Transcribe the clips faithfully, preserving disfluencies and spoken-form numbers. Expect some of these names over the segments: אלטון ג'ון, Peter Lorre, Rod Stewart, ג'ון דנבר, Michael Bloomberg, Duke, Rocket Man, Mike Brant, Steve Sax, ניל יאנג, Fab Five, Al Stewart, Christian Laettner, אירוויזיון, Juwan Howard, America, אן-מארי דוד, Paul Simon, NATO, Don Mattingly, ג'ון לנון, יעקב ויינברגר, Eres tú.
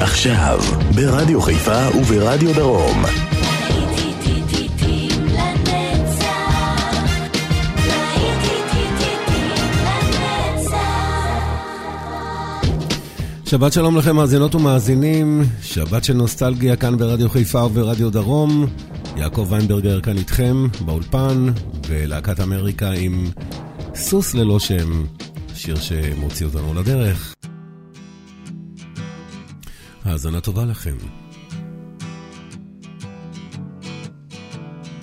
עכשיו, ברדיו חיפה וברדיו דרום שבת שלום לכם מאזינות ומאזינים, שבת של נוסטלגיה כאן ברדיו חיפה וברדיו דרום. יעקב ויינברגר כאן איתכם באולפן, ולהקת אמריקה עם סוס ללא שם, שיר שמוציא אותנו לדרך. האזנה טובה לכם.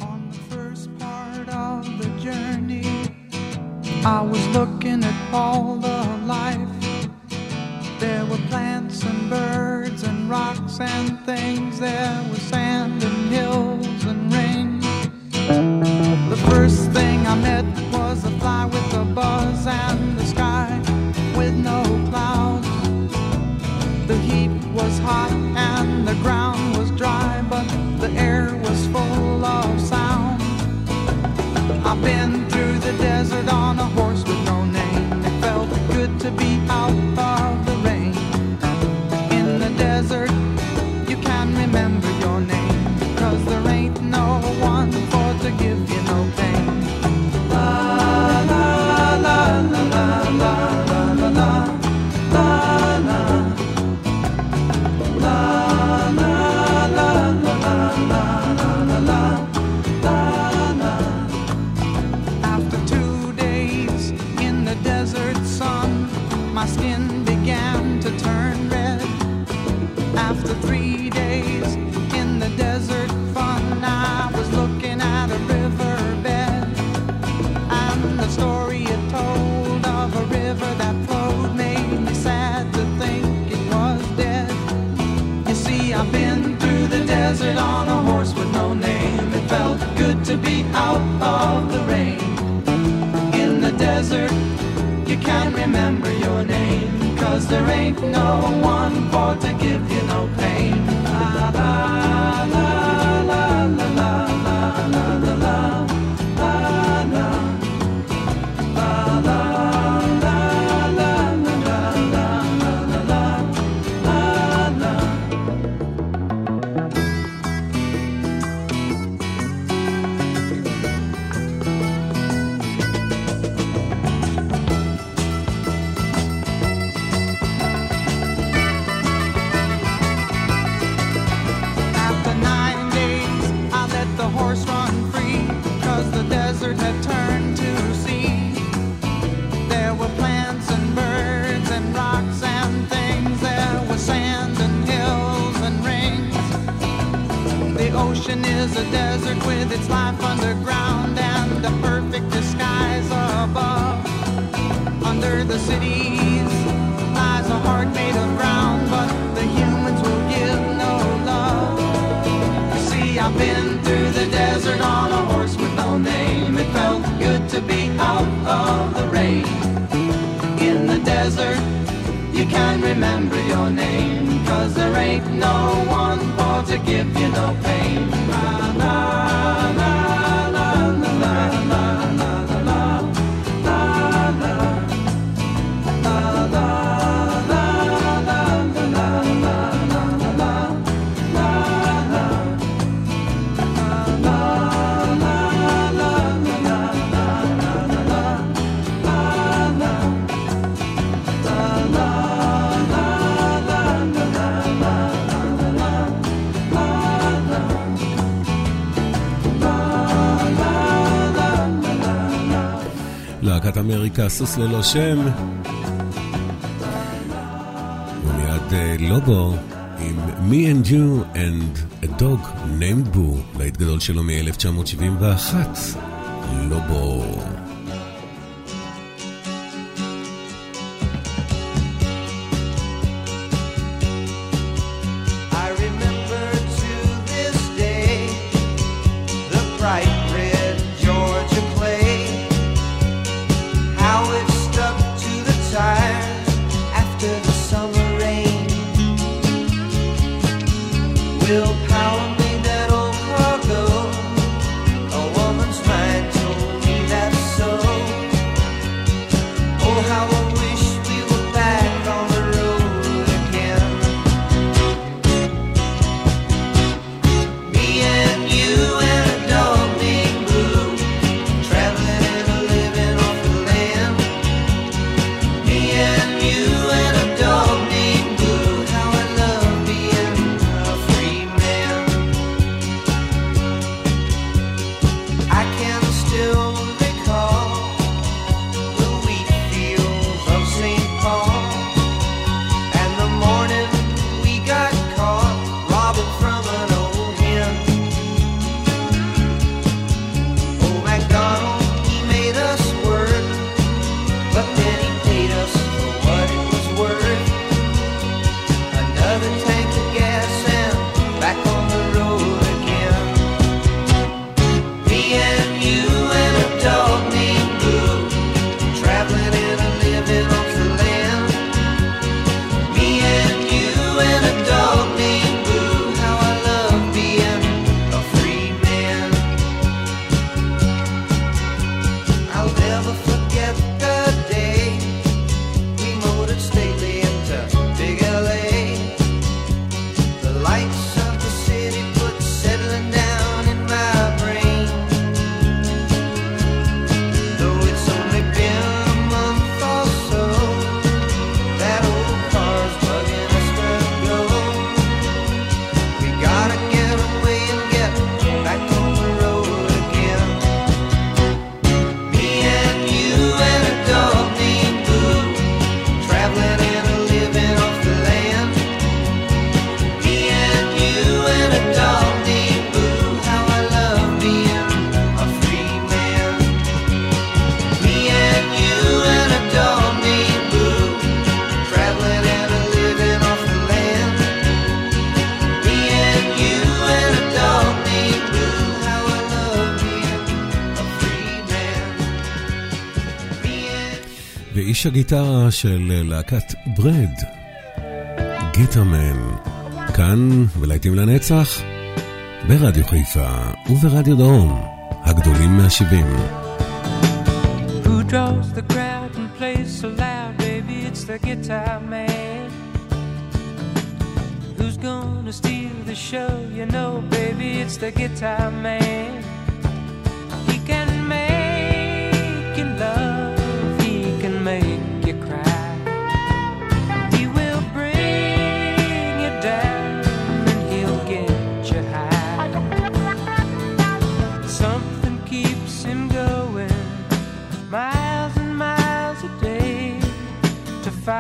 On the first part of the journey I was looking at all the life. There were plants and birds and rocks and things. There was sand and hills and rain. The first thing I met was a fly with a buzz and the sky with no clouds. The heat was hot and the ground was dry, but the air was full of sound. I've been through the desert on a horse with no name. my skin began to turn red. After three days in the desert fun, I was looking at a riverbed, and the story it told of a river that flowed made me sad to think it was dead. You see, I've been through the desert on a horse with no name. It felt good to be out of the rain. In the desert you can't remember your name, 'cause there ain't no one for to give you no pain. La la la la la la la la la la la la la la la la la la la. Had turned to sea. There were plants and birds and rocks and things. There was sand and hills and rings. The ocean is a desert with its life underground and a perfect disguise above. Under the cities lies a heart made of ground, but the humans will give no love. You see, I've been through the desert on a horse with no name. It felt good to be out of the rain. In the desert, you can't remember your name, 'cause there ain't no one for to give you no pain. La la la la la la la la la la la la la la la la la la la la la la la. להקת אמריקה, סוס ללא שם, ומיד לובו עם Me and You and a Dog Named Boo, להיט גדול שלו מ-אלף תשע מאות שבעים ואחת, לובו. But then he paid us for what it was. איש הגיטרה של להקת ברד, גיטרמן, כאן ולהיטים לנצח ברדיו חיפה וברדיו דרום, הגדולים מהשבעים. Who draws the crowd and plays so loud, baby, it's the guitar man. Who's gonna steal the show, you know, baby, it's the guitar man. He can make you love, he can make you cry.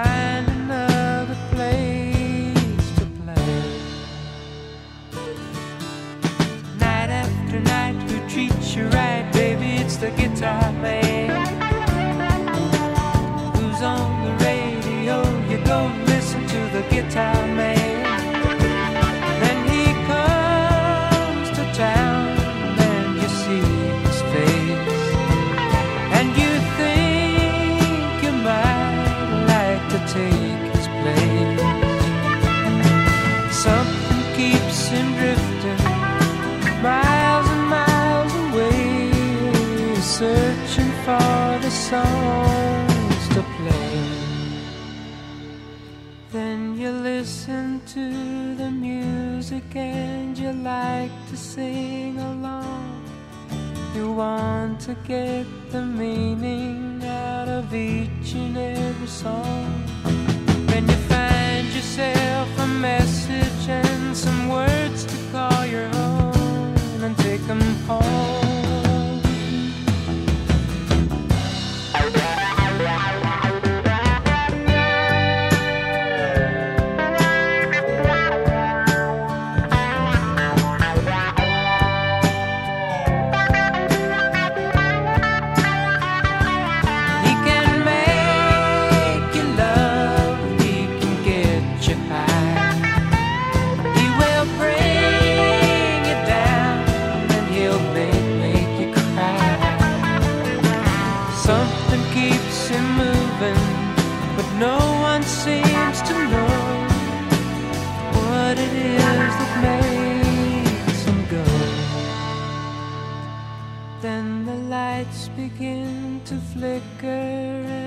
Find another place to play. Night after night, who treats you right, baby, it's the guitar man. Who's on the radio, you go listen to the guitar man. Then he comes to town and you see his face, and you think you might take his place. Something keeps him drifting miles and miles away, searching for the songs to play. Then you listen to the music and you like to sing along. You want to get the meaning out of each and every song. When you find yourself a message and some words to call your own, and take them home. Begin to flicker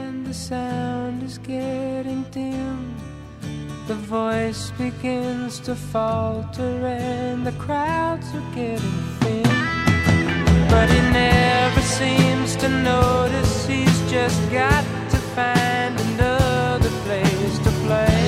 and the sound is getting dim. The voice begins to falter and the crowds are getting thin. But he never seems to notice, he's just got to find another place to play.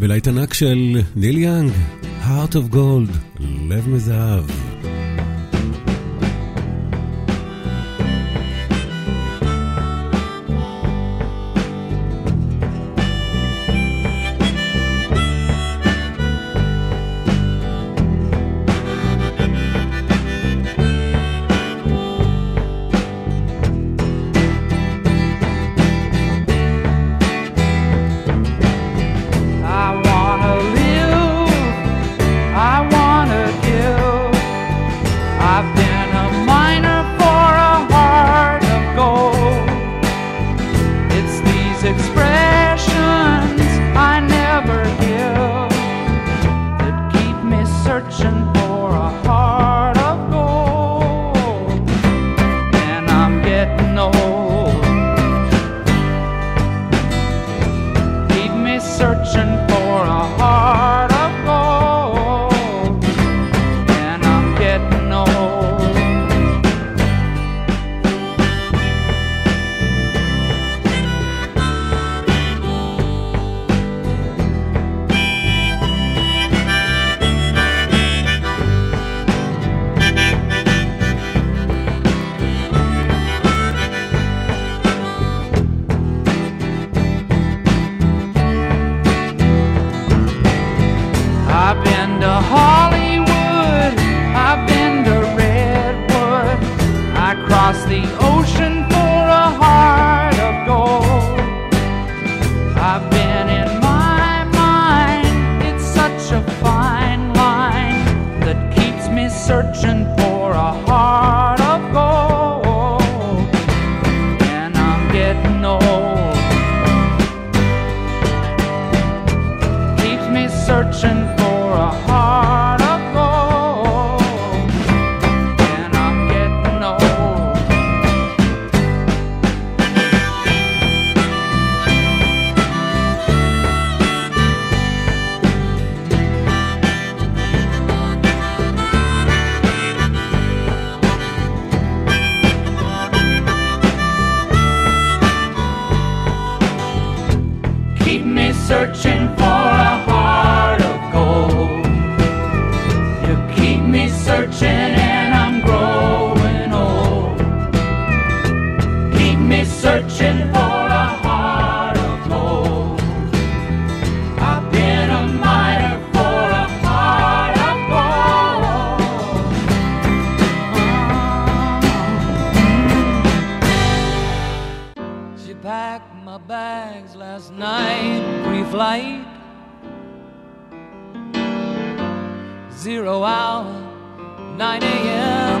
ולהיטנק של ניל יאנג, Heart of Gold, לב מזהב. flight. Zero hour, nine a.m.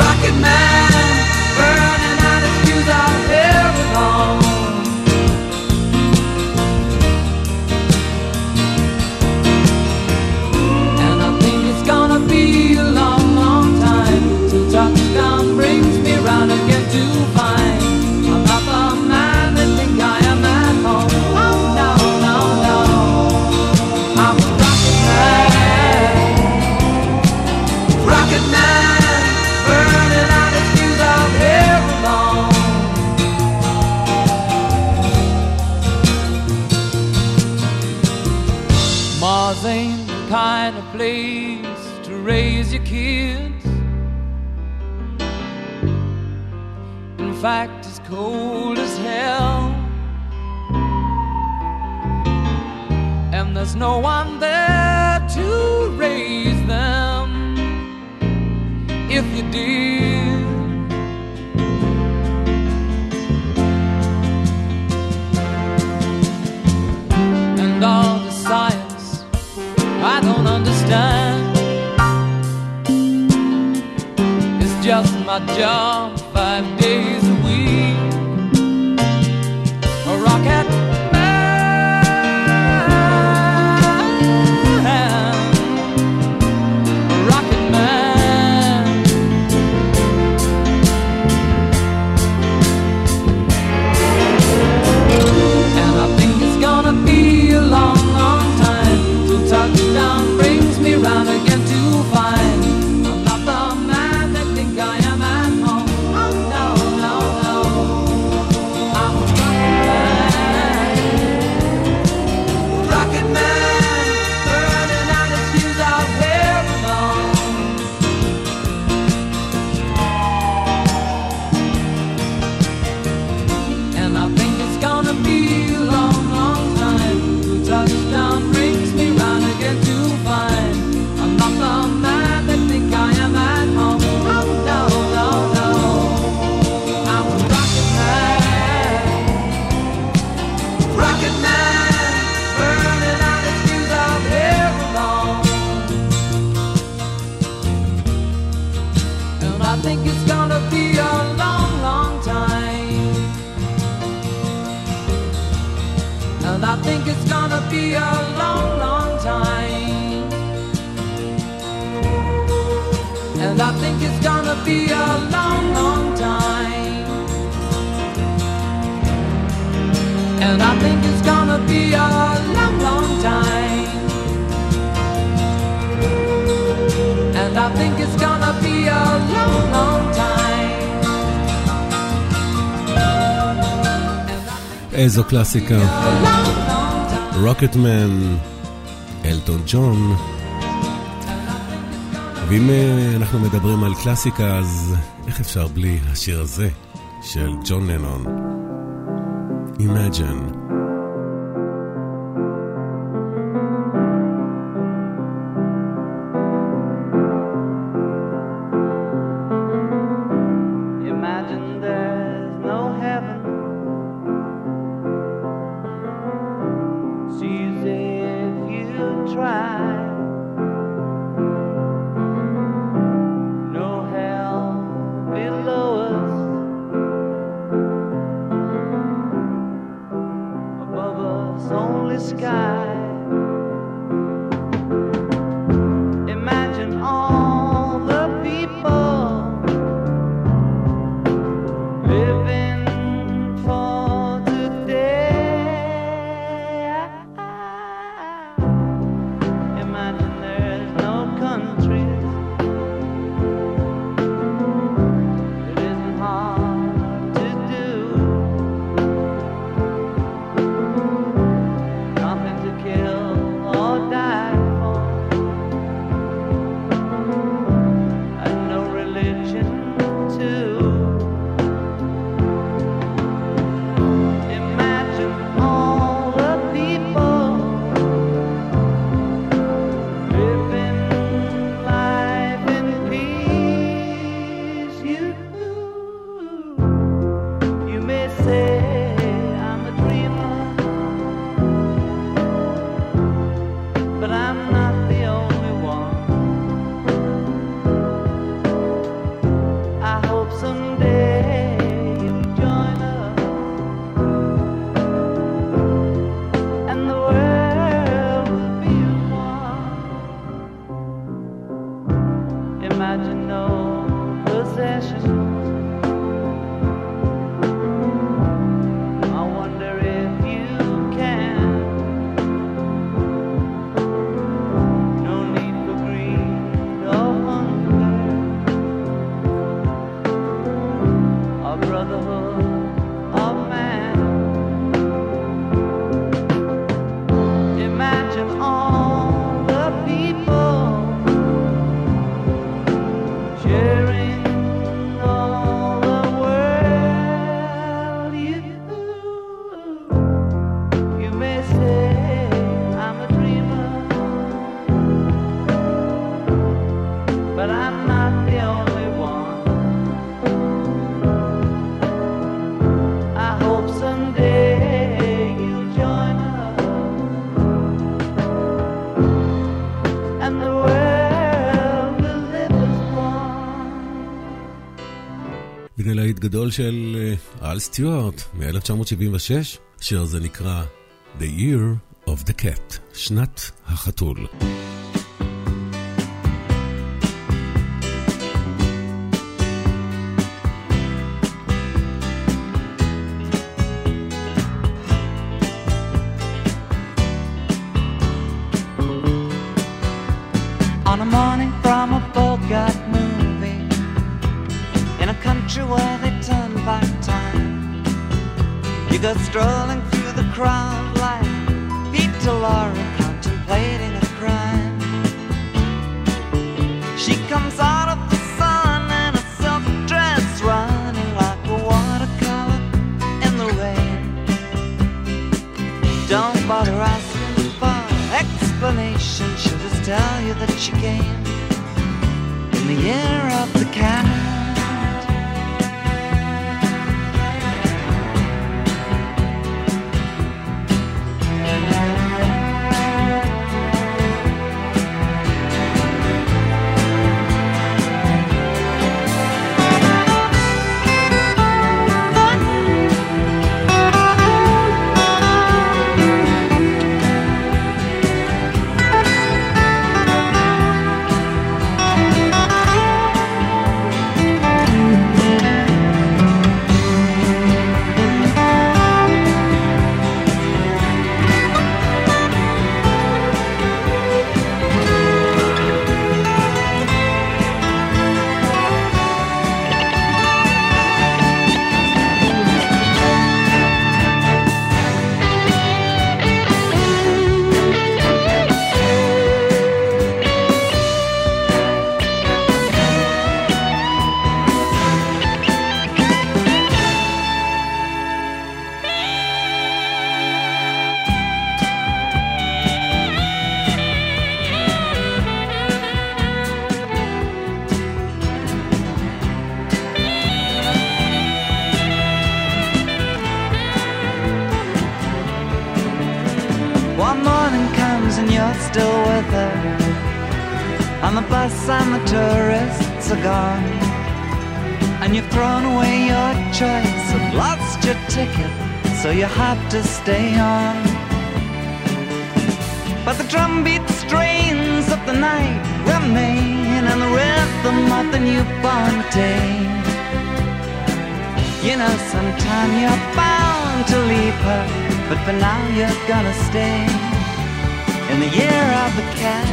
rocket man, burning out his fuse out here alone. And I think it's gonna be a long, long time till touchdown brings me round again to find I'm not the man they think I am at home. Oh no, no, no, I'm a rocket man, rocket man, burning out his fuse out here alone. Mars ain't the kind of place to raise your kids. In fact, it's cold as hell. And there's no one there to raise them if you did. And all the science I don't understand is just my job five days a week. A rocket man, a rocket man. And I think it's gonna be a long, long time till touchdown brings me round again to find I'm not the man they think I am at home. Oh no, no, no, I'm a rocket man, rocket man, burning out his fuse out here alone. And I think it's gonna be a long, long time till touchdown brings me round again to find I'm not the man they think I am at home. Oh no, no, no, I'm a rocket man, rocket man, burning out his fuse out here alone. And I think it's gonna be a long, long time. And I think it's gonna be a long, long time. And I think it's gonna be a long, long time. And I think it's gonna be a long, long time. And I think it's gonna be a long, long time. איזו קלאסיקה. Rocket Man, אלטון ג'ון. ואם uh, אנחנו מדברים על קלאסיקה, אז איך אפשר בלי השיר הזה של ג'ון לנון? Imagine. Imagine there's no heaven. Sees if you try. No hell below us. marginal possession. גדול של אל סטיוארט מ-אלף תשע מאות שבעים ושש, שיר זה נקרא The Year of the Cat, שנת החתול. On a morning from a Bogart movie, in a country where they turn back time, you go strolling through the crowd like Peter Lorre contemplating a crime. She comes out of the sun in a silk dress, running like a watercolor in the rain. Don't bother asking for explanation, she'll just tell you that she came in the year of the cat. And the tourists are gone, and you've thrown away your choice and lost your ticket, so you have to stay on. But the drumbeat strains of the night remain, and the rhythm of the newborn day. You know sometime you're bound to leave her, but for now you're gonna stay in the year of the cat.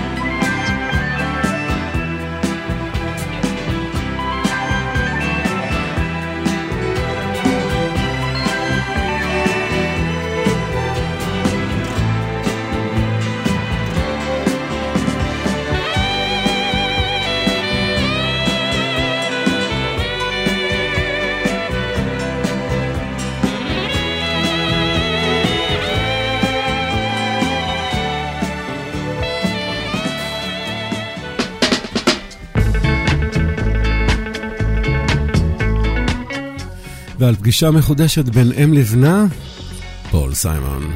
ועל פגישה מחודשת בין אם לבנה, פול סיימון.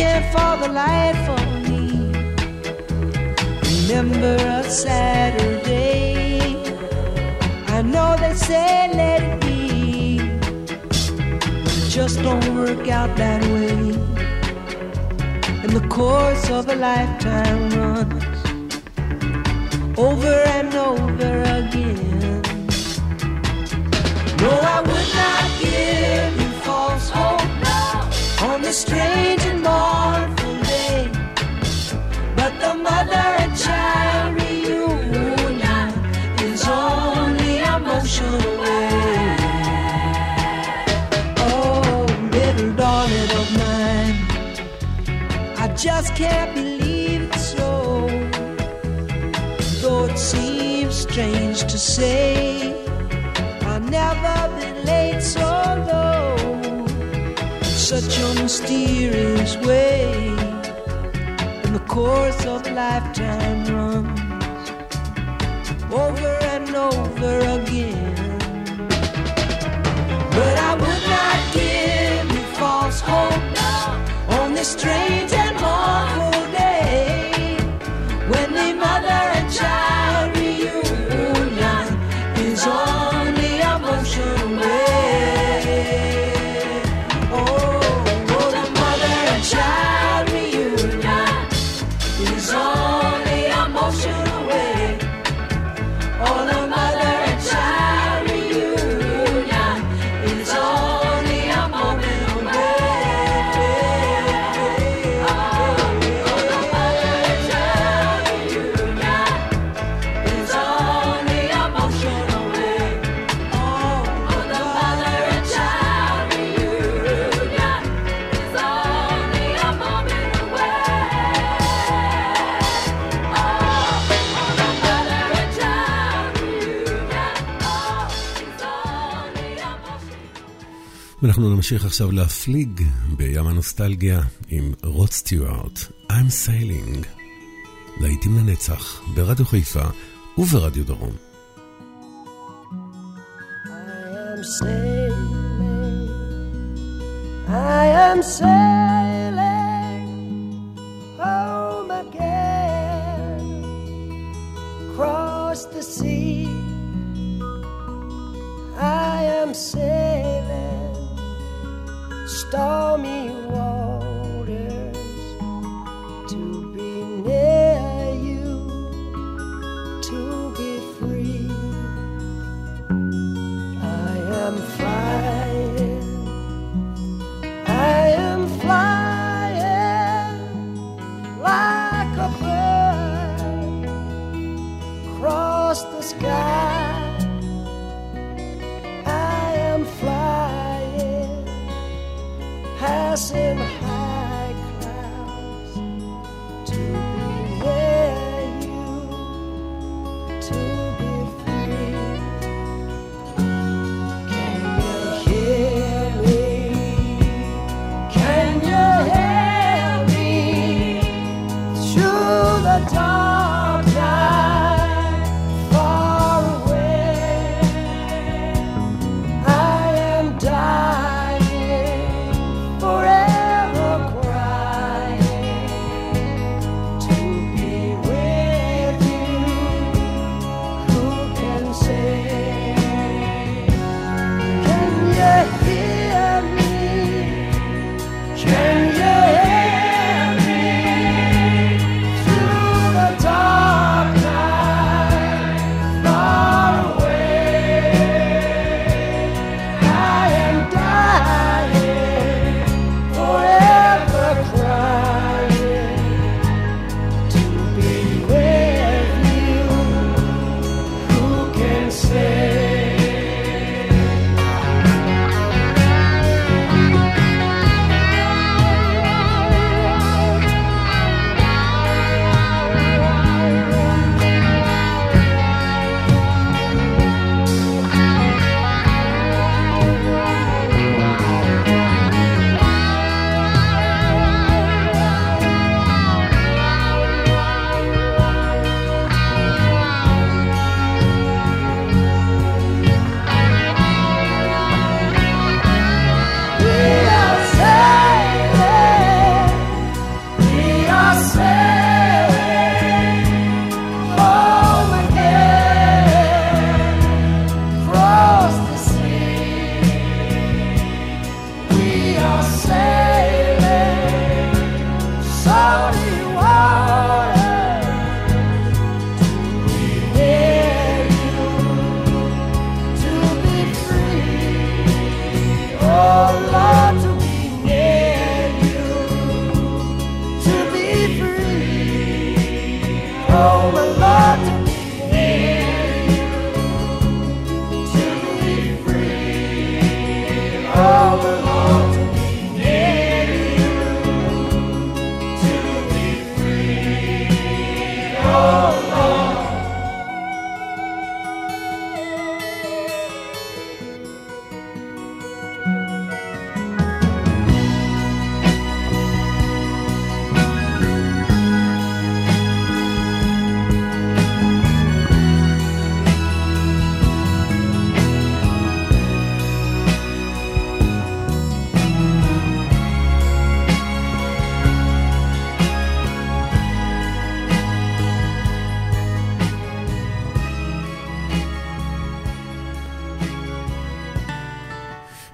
care for the light for me. Remember a Saturday, I know they say let it be, but it just don't work out that way. And the course of a lifetime runs over and over again. No, I would not give you false hope on this strange and mournful day, but the mother and child reunion is only a motion away. Oh, little darling of mine, I just can't believe it's so, though it seems strange to say, I've never been laid so low, such a mysterious way, in the course of lifetime runs over and over again. But I would not give you false hope now, on this strange and mournful day, when the mother and child reunion is only a motion away. אנחנו נמשיך עכשיו להפליג בים הנוסטלגיה עם רוד סטיוארט, I'm Sailing, לעיתים לנצח, ברדיו חיפה וברדיו דרום. I am sailing, I am sailing home again, across the sea, I am sailing stormy waters, to be near you, to be free. I am flying, I am flying like a bird across the sky. Passing high clouds, to be near you, to be free. Can you hear me? Can you hear me? Through the dark night, far away, I am dying forever.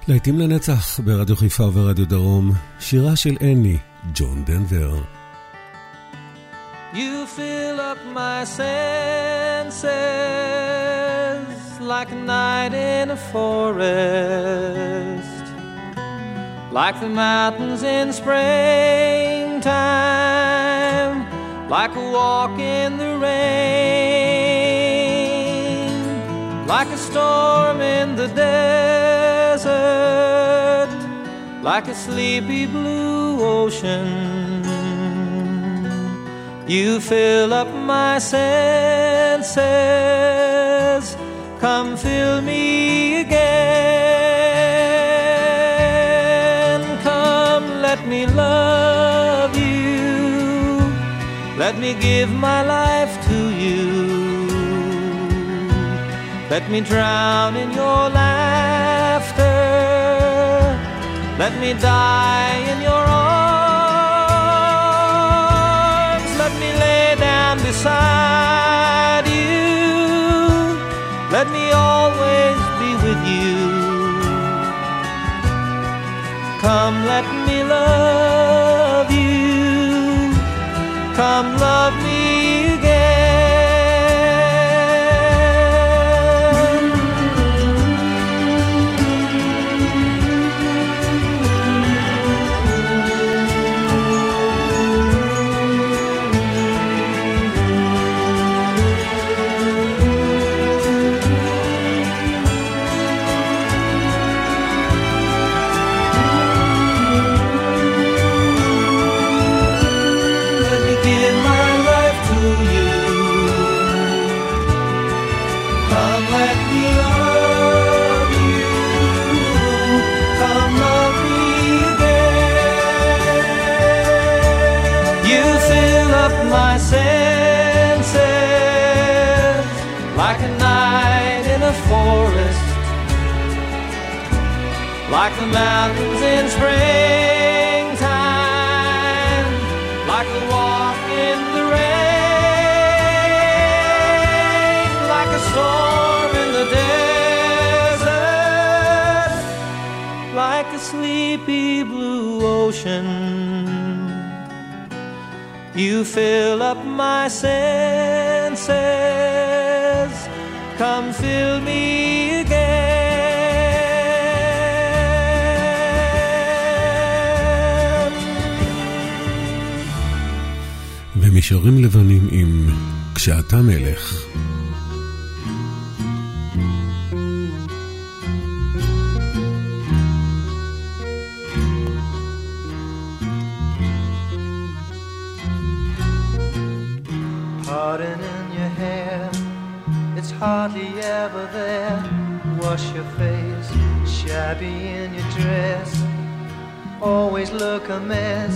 להיטים לנצח ברדיו חיפה ורדיו דרום, שירה של אני, ג'ון דנבר. You fill up my senses like a night in a forest, like the mountains in springtime, like a walk in the rain, like a storm in the desert, like a sleepy blue ocean. You fill up my senses, come fill me again. Come, let me love you, let me give my life to you, let me drown in your laughter, let me die in your arms. Beside you, let me always be with you. Come, let me love you. Come, love me again. Like the mountains in springtime, like a walk in the rain, like a storm in the desert, like a sleepy blue ocean. You fill up my senses, come fill me again. מישורים לבנים עם כשאתה מלך. Pardon in your hair, it's hardly ever there. Wash your face, shabby in your dress, always look a mess,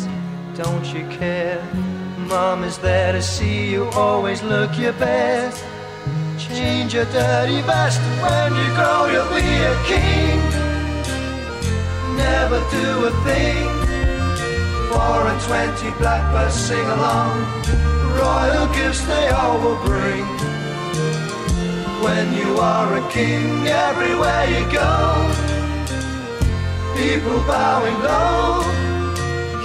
don't you care? Mom is there to see you, always look your best. Change your dirty vest, when you grow you'll be a king. Never do a thing for a twenty blackbirds sing along. Royal gifts they all will bring. When you are a king, everywhere you go, people bowing low,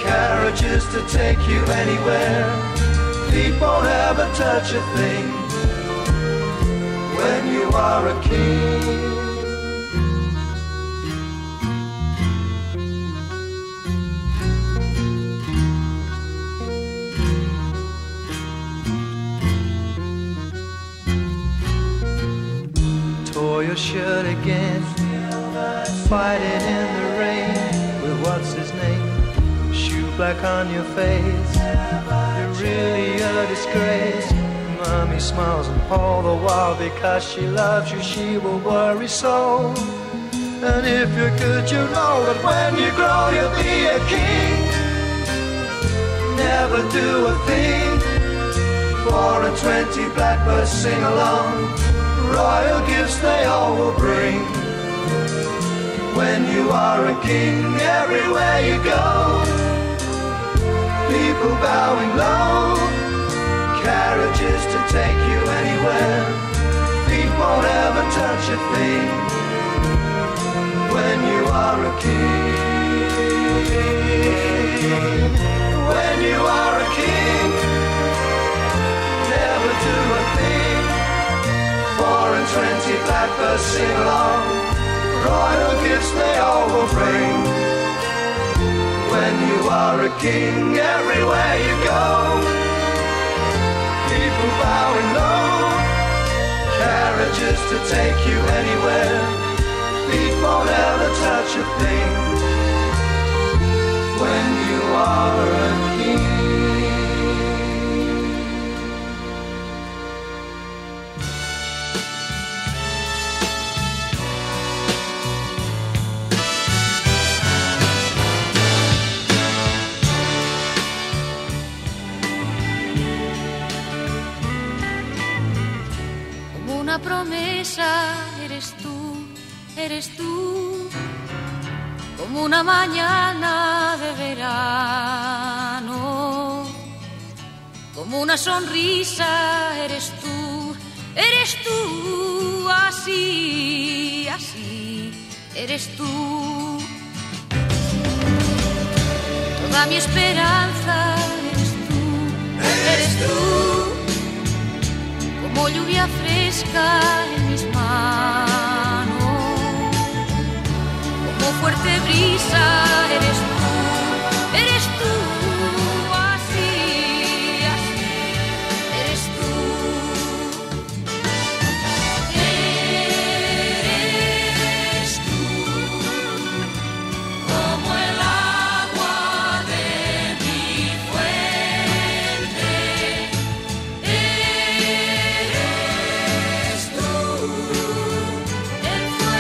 carriages to take you anywhere, feet won't ever touch a thing when you are a king. Tore your shirt again, fighting in the rain with what's his name, black on your face, you're really a disgrace. Mommy smiles and all the while, because she loves you she will worry so. And if you're good you know that when you grow you'll be a king. Never do a thing for a twenty blackbirds sing along. Royal gifts they all will bring. When you are a king, everywhere you go, people bowing low, carriages to take you anywhere, feet won't ever touch a thing when you are when you are a king. Never do a thing. Four and twenty blackbirds sing along. Royal gifts they all will bring. When you are a king, everywhere you go, people bowing low. Carriages to take you anywhere. Feet won't ever touch a thing. When you are a king. Como una promesa eres tú, eres tú. Como una mañana de verano, como una sonrisa eres tú, eres tú, así, así, eres tú. Toda mi esperanza eres tú, eres tú, como lluvia fresca en mis manos. Fuerte brisa eres tú, eres tú, así, así, eres tú. Eres tú, como el agua de mi fuente. Eres tú, el fuego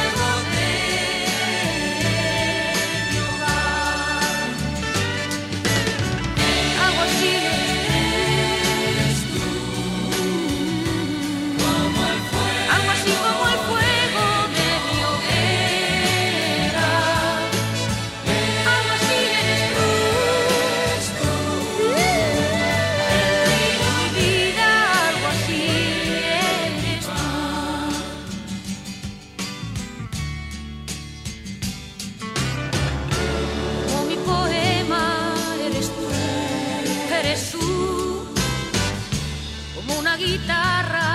de guitarra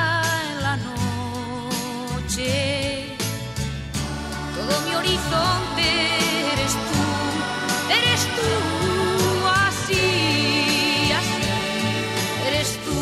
en la noche. Todo mi horizonte eres tú, eres tú, así, así, eres tú.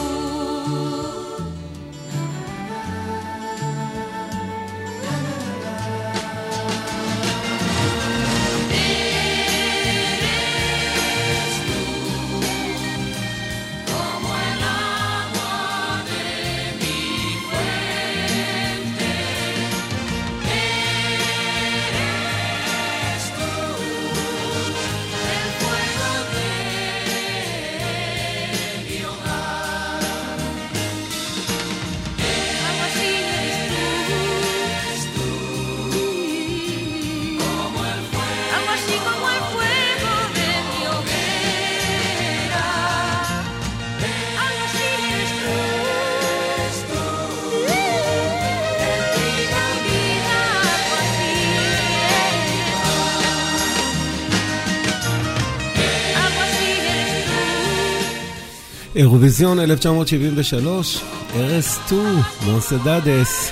אירוויזיון אלף תשע מאות שבעים ושלוש, ארס טו, מונסדדס.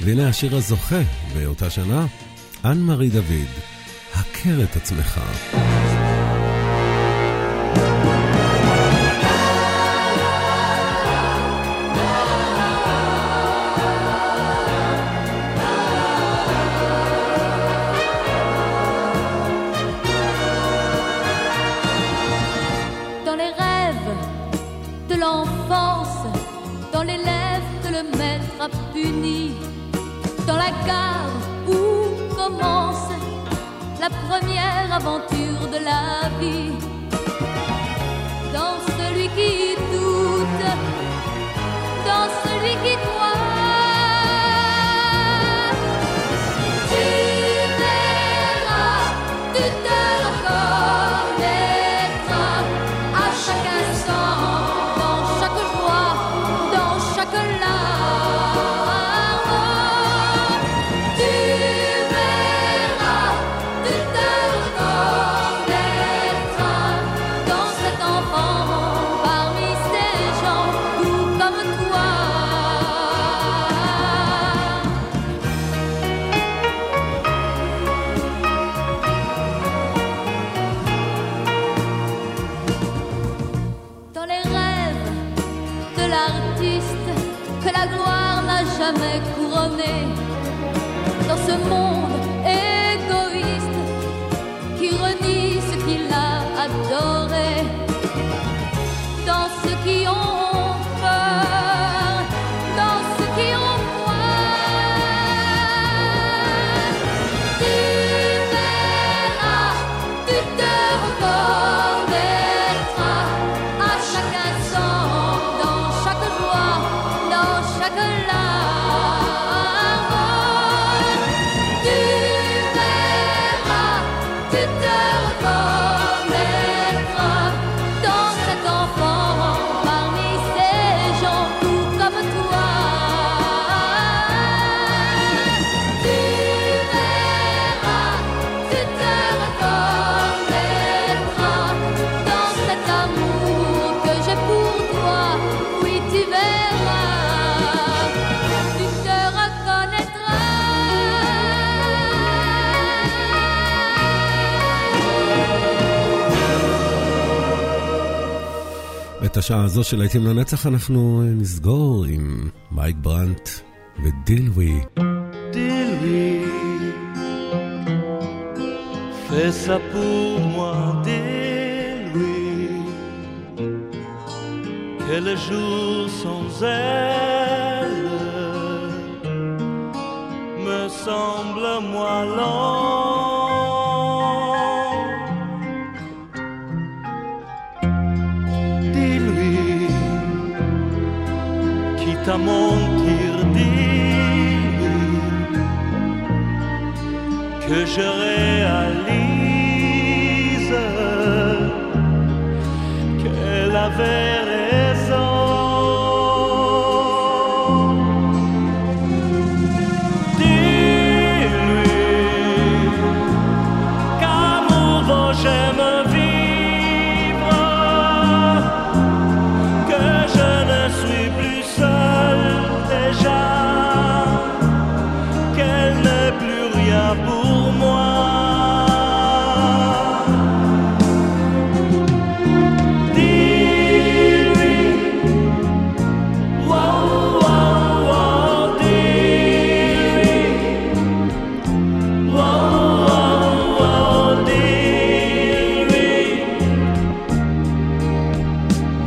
והנה השיר הזוכה באותה שנה, אן-מארי דוד, הכר את עצמך. Puni dans la gare où commence la première aventure de la vie. Dans celui qui doute, dans celui qui croit. promener dans ce monde égoïste qui renie ce qu'il a adoré, dans ceux qui ont peur, dans ceux qui ont moins. Tu verras, tu te reconnaîtras à chaque instant, dans chaque joie, dans chaque larme. Tu verras, tu te reconnaîtras dans cet enfant parmi ces gens tout comme toi. Tu verras, tu te reconnaîtras dans cet amour que j'ai pour toi. Oui, tu verras, tu te reconnaîtras. את השעה הזו של להיטים לנצח אנחנו נסגור עם מייק ברנט ודילווי. Délui Fais ça pour moi, Délui Quel jour sans elle Me semble à moi long Délui Quitte à mentir, Délui que je réalise qu'elle avait raison. Dis-lui qu'amour dont j'aime vivre, que je ne suis plus seul déjà, qu'elle n'est plus rien pour moi. Dis-lui, wow, wow, wow, dis-lui, wow, wow, wow, dis-lui,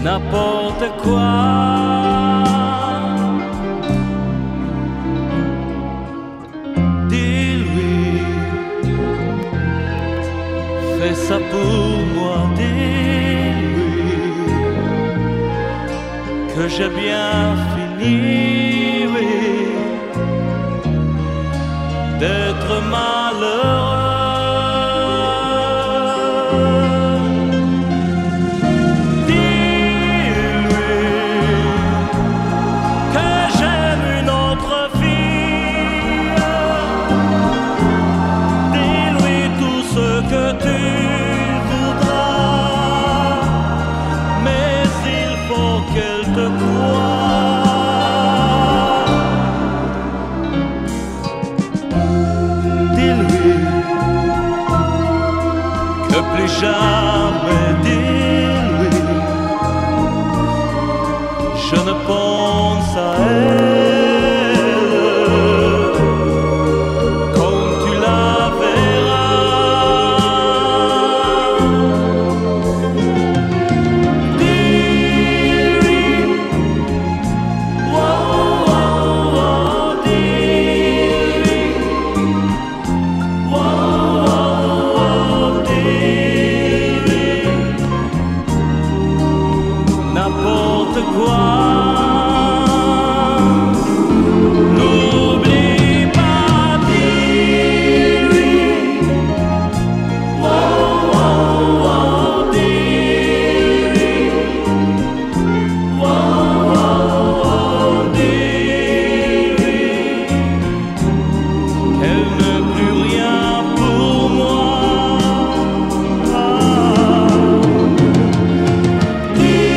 n'importe quoi. Dis-lui, fais ça pour moi, dis-lui que j'ai bien fini, oui, d'être malheureux. Dis-lui que j'aime une autre fille, dis-lui tout ce que tu voudras, mais il faut qu'elle te croie. Dis-lui que plus jamais, dis-lui je ne pense à elle quand tu la verras. Dis-lui, wow, wow, wow, dis-lui, wow, wow, wow, dis-lui n'importe quoi. N'oublie pas, dis-lui, wow, wow, wow, dis-lui, wow, wow, wow, dis-lui qu'elle n'est plus rien pour moi. Dis-lui, wow, wow, wow, dis-lui,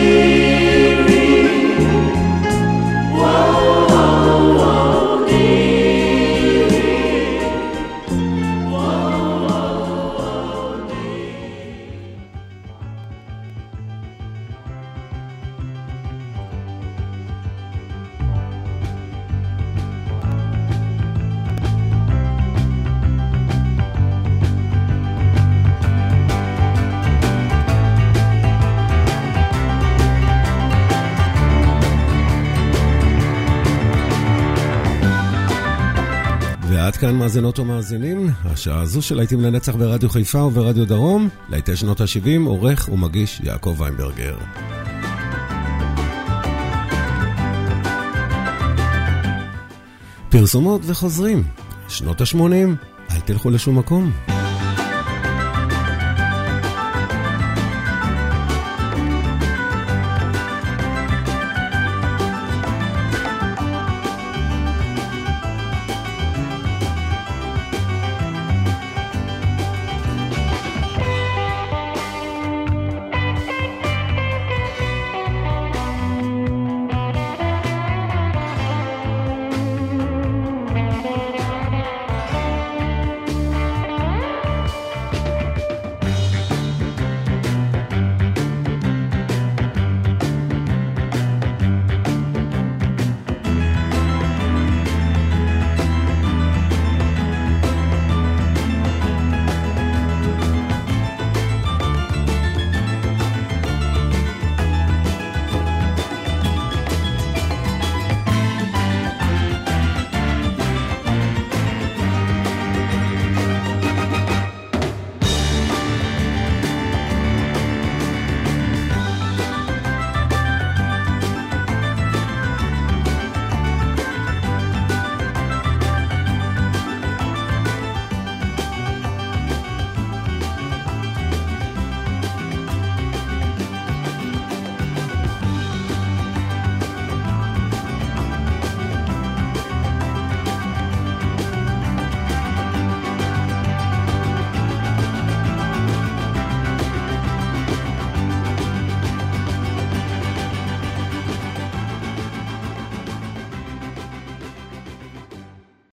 wow, wow, wow, dis-lui. עד כאן מאזינות ומאזינים, השעה הזו של להיטים לנצח ברדיו חיפה וברדיו דרום, להיטי שנות ה-שבעים, עורך ומגיש יעקב ויינברגר. פרסומות וחוזרים, שנות ה-שמונים, אל תלכו לשום מקום.